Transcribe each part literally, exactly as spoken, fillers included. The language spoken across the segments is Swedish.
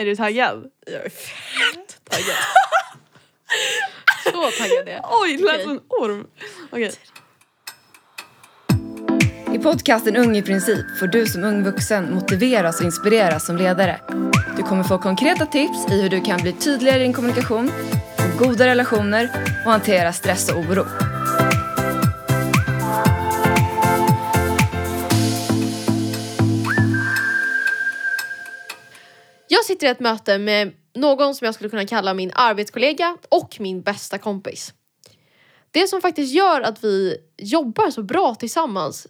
Är du taggad? Jag är fett taggad. Så taggad är jag. Oj, det lät som en orm. Okej. I podcasten Ung i princip får du som ung vuxen motiveras och inspireras som ledare. Du kommer få konkreta tips i hur du kan bli tydligare i din kommunikation, få goda relationer och hantera stress och oro. Jag sitter i ett möte med någon som jag skulle kunna kalla min arbetskollega och min bästa kompis. Det som faktiskt gör att vi jobbar så bra tillsammans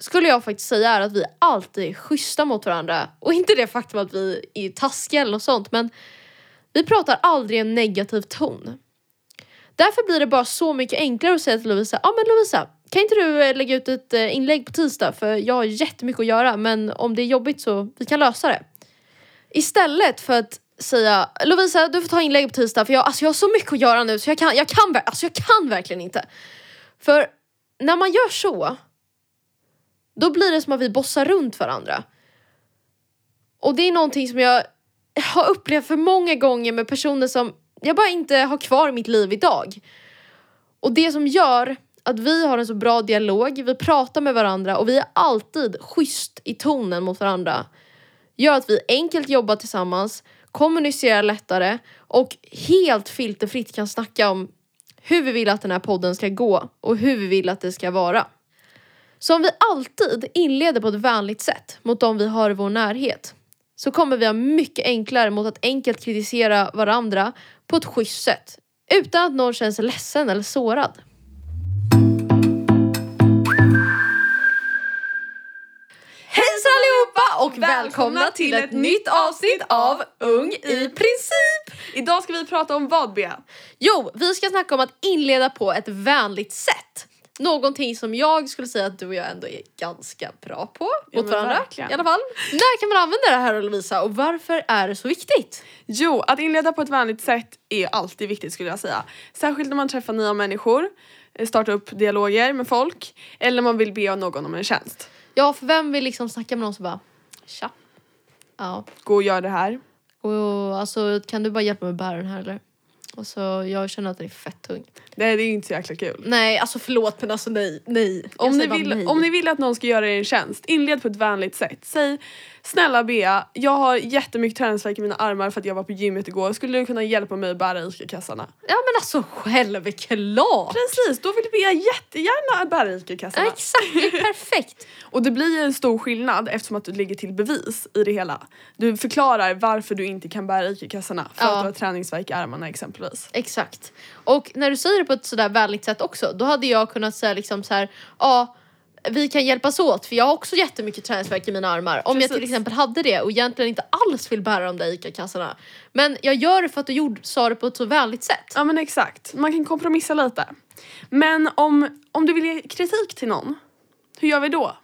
skulle jag faktiskt säga är att vi alltid är schyssta mot varandra. Och inte det faktum att vi är taskiga eller något sånt, men vi pratar aldrig en negativ ton. Därför blir det bara så mycket enklare att säga till Lovisa: ja ah, men Lovisa, kan inte du lägga ut ett inlägg på tisdag? För jag har jättemycket att göra, men om det är jobbigt så vi kan lösa det. Istället för att säga: Lovisa, du får ta inlägg på tisdag, för jag, alltså, jag har så mycket att göra nu så jag kan, jag, kan, alltså, jag kan verkligen inte. För när man gör så, då blir det som att vi bossar runt varandra. Och det är någonting som jag har upplevt för många gånger med personer som jag bara inte har kvar i mitt liv idag. Och det som gör att vi har en så bra dialog, vi pratar med varandra och vi är alltid schysst i tonen mot varandra, gör att vi enkelt jobbar tillsammans, kommunicerar lättare och helt filterfritt kan snacka om hur vi vill att den här podden ska gå och hur vi vill att det ska vara. Så om vi alltid inleder på ett vänligt sätt mot dem vi har i vår närhet, så kommer vi ha mycket enklare mot att enkelt kritisera varandra på ett schysst sätt utan att någon känns ledsen eller sårad. Hejsan allihopa och välkomna, välkomna till, till ett, ett nytt avsnitt av Ung i princip. Idag ska vi prata om vad, Bea? Jo, vi ska snacka om att inleda på ett vänligt sätt. Någonting som jag skulle säga att du och jag ändå är ganska bra på mot varandra, verkligen. I alla fall. När kan man använda det här, Lovisa? Och varför är det så viktigt? Jo, att inleda på ett vänligt sätt är alltid viktigt, skulle jag säga. Särskilt när man träffar nya människor, startar upp dialoger med folk eller man vill be någon om en tjänst. Ja, för vem vill liksom snacka med någon som bara: tja, ja, gå och gör det här. Och, alltså, kan du bara hjälpa mig att bära den här eller? Och så jag känner att det är fett tungt. Nej, det är ju inte så jäkla kul. Nej, alltså förlåt, men alltså nej, nej. Om ni, vill, nej. om ni vill att någon ska göra er en tjänst, inled på ett vänligt sätt. Säg: snälla Bea, jag har jättemycket träningsvärk i mina armar för att jag var på gymmet igår. Skulle du kunna hjälpa mig att bära I C A-kassarna? Ja, men alltså självklart. Precis, då vill Bea jättegärna bära I C A-kassarna. Ja, exakt, det är perfekt. Och det blir en stor skillnad eftersom att du lägger till bevis i det hela. Du förklarar varför du inte kan bära I C A-kassarna. För ja. att du har träningsvärk i armarna, exempelvis. Exakt. Och när du säger det på ett sådär vänligt sätt också, då hade jag kunnat säga liksom så här: ja, vi kan hjälpas åt, för jag har också jättemycket träningsvärk i mina armar. Om Precis. jag till exempel hade det och egentligen inte alls vill bära de där I C A-kassarna, men jag gör det för att du gjorde, sa det på ett så vänligt sätt. Ja, men exakt. Man kan kompromissa lite. Men om, om du vill ge kritik till någon, hur gör vi då?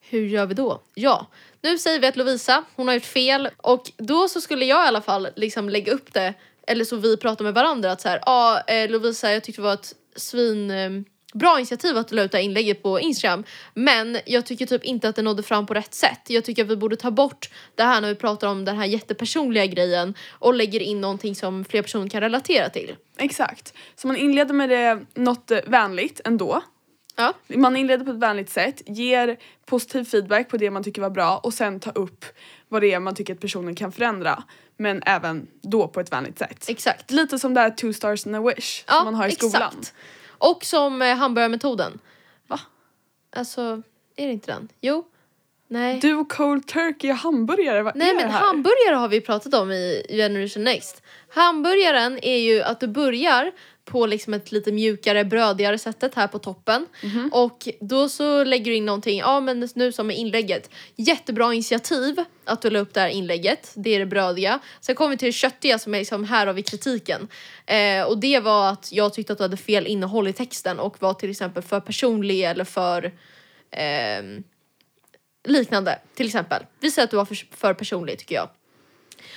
Hur gör vi då? Ja, nu säger vi att Lovisa, hon har gjort fel. Och då så skulle jag i alla fall liksom lägga upp det. Eller så vi pratar med varandra att så här: ja, ah, Lovisa, jag tyckte det var ett svin eh, bra initiativ att du la ut det här inlägget på Instagram. Men jag tycker typ inte att det nådde fram på rätt sätt. Jag tycker att vi borde ta bort det här när vi pratar om den här jättepersonliga grejen och lägger in någonting som fler personer kan relatera till. Exakt. Så man inleder med det, något vänligt ändå. Ja. Man inleder på ett vänligt sätt, ger positiv feedback på det man tycker var bra och sen tar upp vad det är man tycker att personen kan förändra, men även då på ett vänligt sätt. Exakt. Lite som det här two stars and a wish ja, som man har i skolan. Exakt. Och som eh, hamburgarmetoden. Va? Alltså, är det inte den? Jo. Nej. Du och cold turkey och hamburgare, vad Nej, är men det här? Hamburgare har vi pratat om i Generation Next. Hamburgaren är ju att du börjar på liksom ett lite mjukare, brödigare sättet här på toppen. Mm-hmm. Och då så lägger du in någonting. Ja, men nu som är inlägget. Jättebra initiativ att du la upp det här inlägget. Det är det brödiga. Sen kommer vi till det köttiga som är liksom här har vi kritiken. Eh, och det var att jag tyckte att du hade fel innehåll i texten. Och var till exempel för personlig eller för eh, liknande. Till exempel. Vi säger att du var för, för personlig, tycker jag.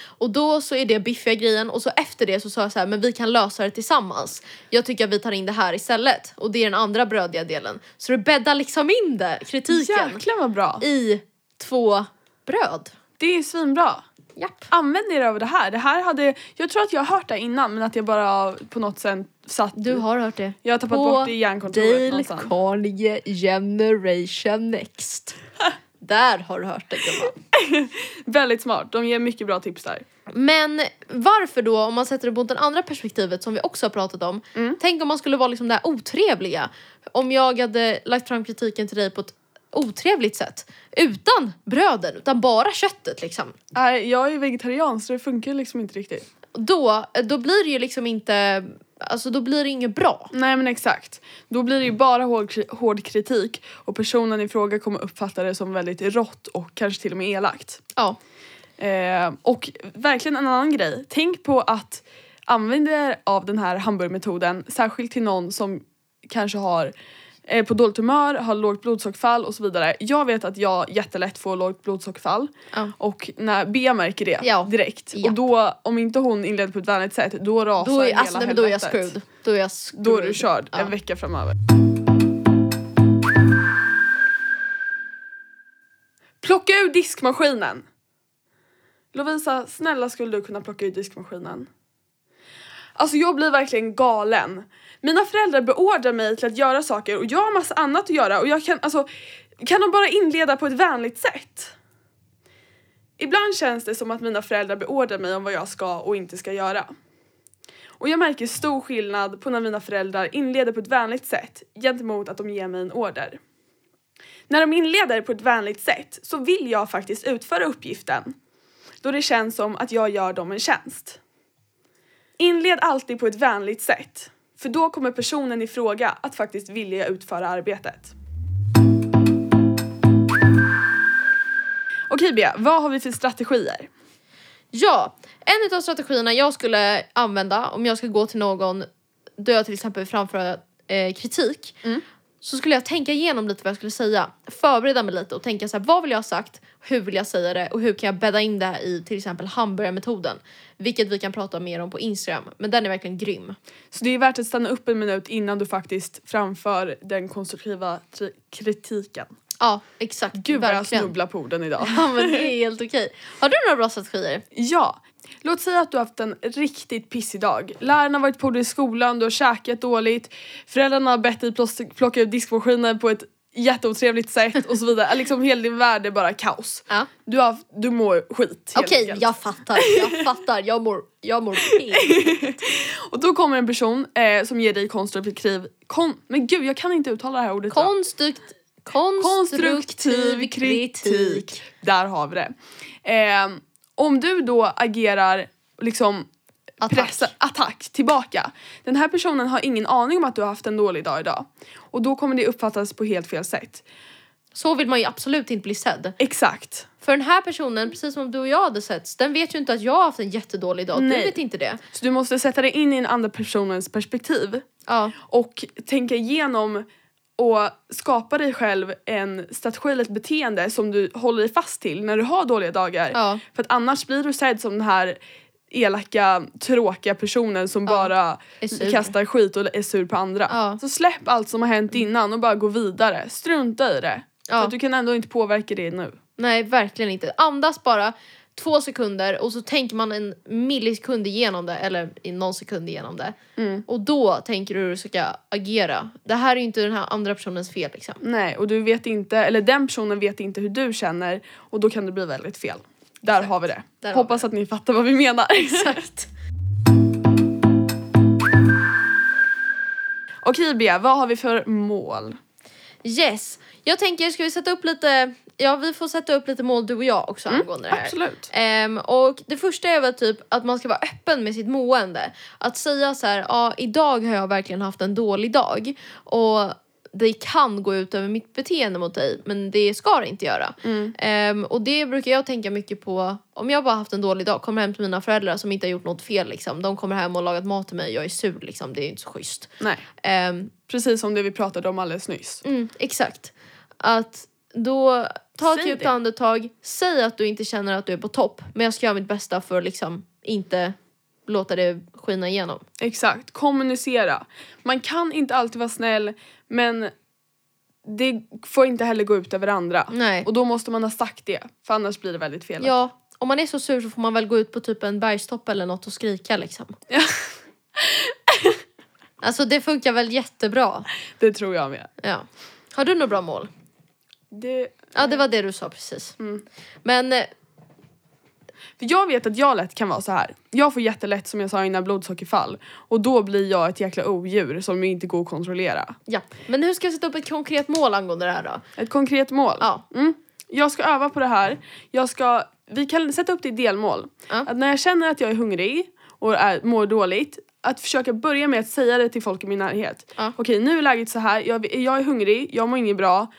Och då så är det biffiga grejen. Och så efter det så sa jag så här: men vi kan lösa det tillsammans. Jag tycker att vi tar in det här istället. Och det är den andra brödiga delen. Så du bäddar liksom in det, kritiken. Jäklar vad bra. I två bröd. Det är svinbra. Japp. Använd er av det här. Det här hade, jag tror att jag har hört det innan, men att jag bara på något sätt satt... Du har hört det. Jag har tappat på bort det i hjärnkontoret någonstans. Dale Carnegie Generation Next. Där har du hört det, gumman. Väldigt smart. De ger mycket bra tips där. Men varför då, om man sätter det mot det andra perspektivet som vi också har pratat om. Mm. Tänk om man skulle vara liksom det här otrevliga. Om jag hade lagt fram kritiken till dig på ett otrevligt sätt. Utan bröden, utan bara köttet liksom. Nej, jag är vegetarian så det funkar liksom inte riktigt. Då, då blir det ju liksom inte... Alltså då blir det inget bra. Nej men exakt. Då blir det ju bara hård, hård kritik. Och personen i fråga kommer uppfatta det som väldigt rått. Och kanske till och med elakt. Ja. Eh, och verkligen en annan grej. Tänk på att använda er av den här hamburgermetoden. Särskilt till någon som kanske har... är på dåligt humör, har lågt blodsockerfall och så vidare. Jag vet att jag jättelätt får lågt blodsockerfall. Ja. Och när B märker det ja. direkt. Ja. Och då, om inte hon inleder på ett vänligt sätt, då rasar då är, hela alltså, helvetet. Då är jag skruvd. Då är jag skruvd. Då är du körd ja. en vecka framöver. Plocka ur diskmaskinen! Lovisa, snälla skulle du kunna plocka ur diskmaskinen? Alltså jag blir verkligen galen. Mina föräldrar beordrar mig till att göra saker. Och jag har massa annat att göra. Och jag kan, alltså, kan de bara inleda på ett vänligt sätt? Ibland känns det som att mina föräldrar beordrar mig om vad jag ska och inte ska göra. Och jag märker stor skillnad på när mina föräldrar inleder på ett vänligt sätt. Gentemot att de ger mig en order. När de inleder på ett vänligt sätt så vill jag faktiskt utföra uppgiften. Då det känns som att jag gör dem en tjänst. Inled alltid på ett vänligt sätt. För då kommer personen i fråga att faktiskt vilja utföra arbetet. Okej Bea, vad har vi för strategier? Ja, en av strategierna jag skulle använda om jag ska gå till någon då jag till exempel framför eh, kritik. Mm. Så skulle jag tänka igenom lite vad jag skulle säga. Förbereda mig lite och tänka så här, vad vill jag ha sagt? Hur vill jag säga det? Och hur kan jag bädda in det här i till exempel hamburgermetoden? Vilket vi kan prata mer om på Instagram. Men den är verkligen grym. Så det är värt att stanna upp en minut innan du faktiskt framför den konstruktiva tri- kritiken. Ja, exakt. Gud vad jag snubblar på orden idag. Ja, men det är helt okej. Har du några bra strategier? Ja. Låt säga att du har haft en riktigt pissig dag. Lärarna har varit på dig i skolan, du har käkat dåligt. Föräldrarna har bett dig plocka ut diskmaskinen på ett jätteotrevligt sätt och så vidare. Liksom hela din värld är bara kaos. Ja. Du, har, du mår skit. Okej, okay, jag fattar. Jag fattar. Jag mår, jag mår skit. Och då kommer en person eh, som ger dig konstruktiv... Kon, men gud, jag kan inte uttala det här ordet. Konstrukt... Konstruktiv, konstruktiv kritik. kritik. Där har vi det. Eh, om du då agerar liksom attack. Pressa, attack tillbaka. Den här personen har ingen aning om att du har haft en dålig dag idag. Och då kommer det uppfattas på helt fel sätt. Så vill man ju absolut inte bli sedd. Exakt. För den här personen, precis som du och jag hade sett, den vet ju inte att jag har haft en jättedålig dag. Nej. Du vet inte det. Så du måste sätta dig in i en andra personens perspektiv. Ja. Och tänka igenom... Och skapa dig själv en strategi eller ett beteende som du håller dig fast till när du har dåliga dagar. Ja. För att annars blir du sedd som den här elaka, tråkiga personen som ja. bara kastar skit och är sur på andra. Ja. Så släpp allt som har hänt innan och bara gå vidare. Strunta i det. Ja. För att du kan ändå inte påverka det nu. Nej, verkligen inte. Andas bara två sekunder och så tänker man en millisekund igenom det. Eller någon sekund igenom det. Mm. Och då tänker du hur du ska agera. Det här är ju inte den här andra personens fel liksom. Nej, och du vet inte, eller den personen vet inte hur du känner. Och då kan det bli väldigt fel. Där Exakt. Har vi det. Där Hoppas vi det. Att ni fattar vad vi menar. Exakt. Okej Bea, vad har vi för mål? Yes, jag tänker, ska vi sätta upp lite... Ja, vi får sätta upp lite mål du och jag också mm, angående det här. Absolut. Ehm, och det första är väl typ att man ska vara öppen med sitt mående. Att säga så här, ja, ah, idag har jag verkligen haft en dålig dag. Och det kan gå ut över mitt beteende mot dig, men det ska det inte göra. Mm. Ehm, och det brukar jag tänka mycket på. Om jag bara haft en dålig dag, kommer hem till mina föräldrar som inte har gjort något fel liksom. De kommer hem och lagat mat till mig, jag är sur liksom, det är inte så schysst. Nej. Ehm, Precis som det vi pratade om alldeles nyss. Mm, exakt. Att... Då ta ett djupt andetag. Säg att du inte känner att du är på topp. Men jag ska göra mitt bästa för att liksom inte låta det skina igenom. Exakt, kommunicera. Man kan inte alltid vara snäll. Men det får inte heller gå ut över andra. Nej. Och då måste man ha sagt det. För annars blir det väldigt fel. Ja, om man är så sur så får man väl gå ut på typ en bergstopp eller något och skrika liksom. Ja. Alltså det funkar väl jättebra. Det tror jag med. Ja. Har du några bra mål? Det... Ja, det var det du sa precis. Mm. Men... För jag vet att jag lätt kan vara så här. Jag får jättelätt, som jag sa innan, blodsockerfall. Och då blir jag ett jäkla odjur som inte går att kontrollera. Ja, men hur ska jag sätta upp ett konkret mål angående det här då? Ett konkret mål? Ja. Mm. Jag ska öva på det här. Jag ska... Vi kan sätta upp det i delmål. Ja. Att när jag känner att jag är hungrig och är, mår dåligt... Att försöka börja med att säga det till folk i min närhet. Ja. Okej, nu är läget så här. Jag, jag är hungrig, jag mår inget bra.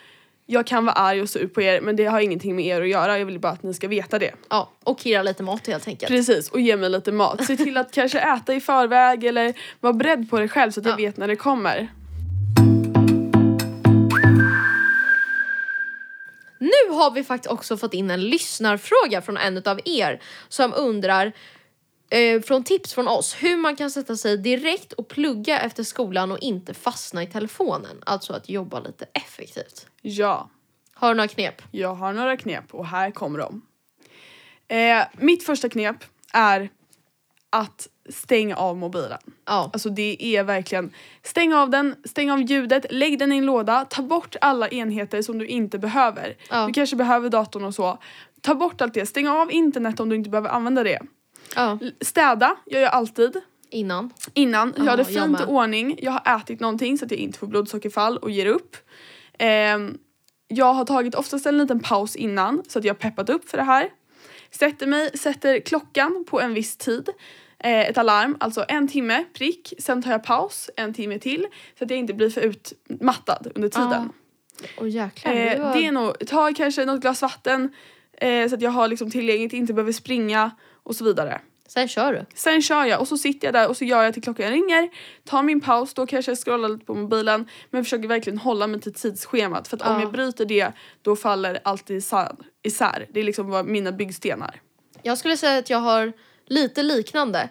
Jag kan vara arg och stå upp på er. Men det har ingenting med er att göra. Jag vill bara att ni ska veta det. Ja, och kira lite mat helt enkelt. Precis, och ge mig lite mat. Se till att kanske äta i förväg. Eller vara beredd på det själv så att jag vet när det kommer. Nu har vi faktiskt också fått in en lyssnarfråga från en av er. Som undrar... Från tips från oss. Hur man kan sätta sig direkt och plugga efter skolan och inte fastna i telefonen. Alltså att jobba lite effektivt. Ja. Har du några knep? Jag har några knep och här kommer de. Eh, mitt första knep är att stänga av mobilen. Ja. Alltså det är verkligen... Stäng av den, stäng av ljudet, lägg den i en låda. Ta bort alla enheter som du inte behöver. Ja. Du kanske behöver datorn och så. Ta bort allt det. Stäng av internet om du inte behöver använda det. Ja. Städa, jag gör alltid Innan Innan, jag har det fint i ordning. Jag har ätit någonting så att jag inte får blodsockerfall och ger upp. eh, Jag har tagit oftast en liten paus innan, så att jag har peppat upp för det här. Sätter mig, sätter klockan på en viss tid. eh, Ett alarm, alltså en timme, prick. Sen tar jag paus, en timme till, så att jag inte blir för utmattad under tiden. Åh, jäklar, det var... eh, det är nog, ta kanske något glas vatten, eh, så att jag har liksom tillgängligt, inte behöver springa och så vidare. Sen kör du? Sen kör jag. Och så sitter jag där och så gör jag till klockan ringer. Tar min paus. Då kanske jag scrollar lite på mobilen. Men försöker verkligen hålla mig till tidsschemat. För att ja. om jag bryter det, då faller allt isär. Det är liksom mina byggstenar. Jag skulle säga att jag har lite liknande.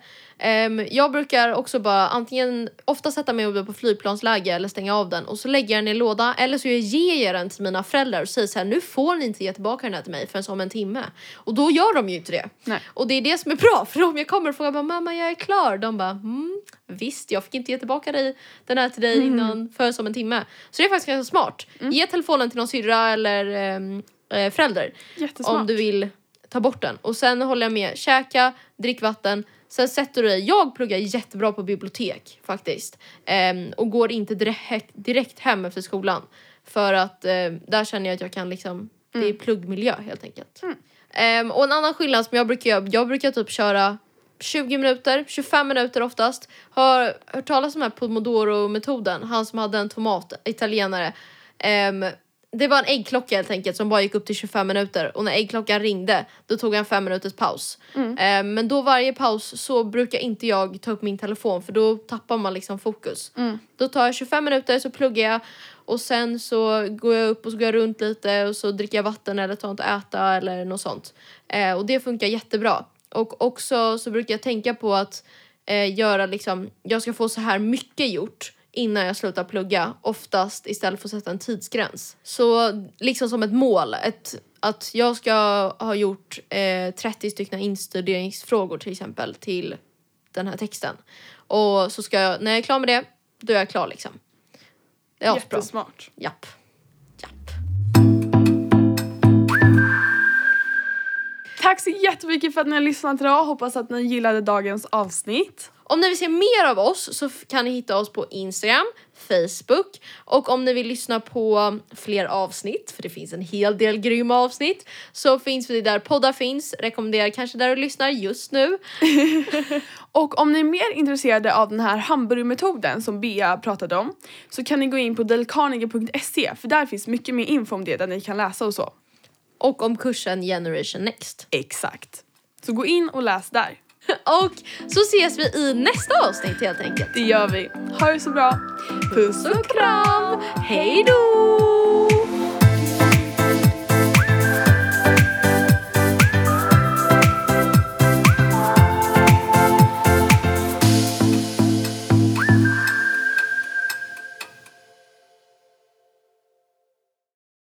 Jag brukar också bara antingen ofta sätta mig upp på flygplansläge eller stänga av den. Och så lägger jag den i låda. Eller så ger jag den till mina föräldrar och säger så här: nu får ni inte ge tillbaka den här till mig förrän om en timme. Och då gör de ju inte det. Nej. Och det är det som är bra. För om jag kommer och frågar, mamma jag är klar. De bara, mm, visst jag fick inte ge tillbaka dig, den här till dig mm. innan förrän om en timme. Så det är faktiskt ganska smart. Mm. Ge telefonen till någon syrra eller äh, förälder. Jättesmart. Om du vill ta bort den. Och sen håller jag med, käka, drick vatten. Sen sätter du dig, jag pluggar jättebra på bibliotek faktiskt. Ehm, och går inte direkt, direkt hem efter skolan. För att eh, där känner jag att jag kan liksom, mm. det är pluggmiljö helt enkelt. Mm. Ehm, och en annan skillnad som jag brukar göra, jag brukar typ köra tjugo minuter, tjugofem minuter oftast. Har hört talas om den här Pomodoro-metoden, han som hade en tomat, italienare. Ehm, det var en äggklocka helt enkelt som bara gick upp till tjugofem minuter. Och när äggklockan ringde, då tog jag en fem minuters paus. Mm. Eh, men då varje paus så brukar inte jag ta upp min telefon. För då tappar man liksom fokus. Mm. Då tar jag tjugofem minuter, så pluggar jag. Och sen så går jag upp och så går jag runt lite. Och så dricker jag vatten eller tar något att äta eller något sånt. Eh, och det funkar jättebra. Och också så brukar jag tänka på att eh, göra liksom... Jag ska få så här mycket gjort innan jag slutar plugga, oftast istället för att sätta en tidsgräns. Så liksom som ett mål, ett, att jag ska ha gjort eh, trettio stycken instuderingsfrågor till exempel till den här texten. Och så ska jag, när jag är klar med det, då är jag klar liksom. Det är jättesmart. Japp. Japp. Tack så jättemycket för att ni har lyssnat idag. Hoppas att ni gillade dagens avsnitt. Om ni vill se mer av oss så kan ni hitta oss på Instagram, Facebook. Och om ni vill lyssna på fler avsnitt, för det finns en hel del grymma avsnitt, så finns vi där poddar finns. Rekommenderar kanske där du lyssnar just nu. Och om ni är mer intresserade av den här hamburgermetoden som Bea pratade om, så kan ni gå in på dale carnegie punkt se. För där finns mycket mer info om det, där ni kan läsa och så. Och om kursen Generation Next. Exakt. Så gå in och läs där. Och så ses vi i nästa avsnitt helt enkelt. Det gör vi. Ha det så bra. Puss och kram. Hej då!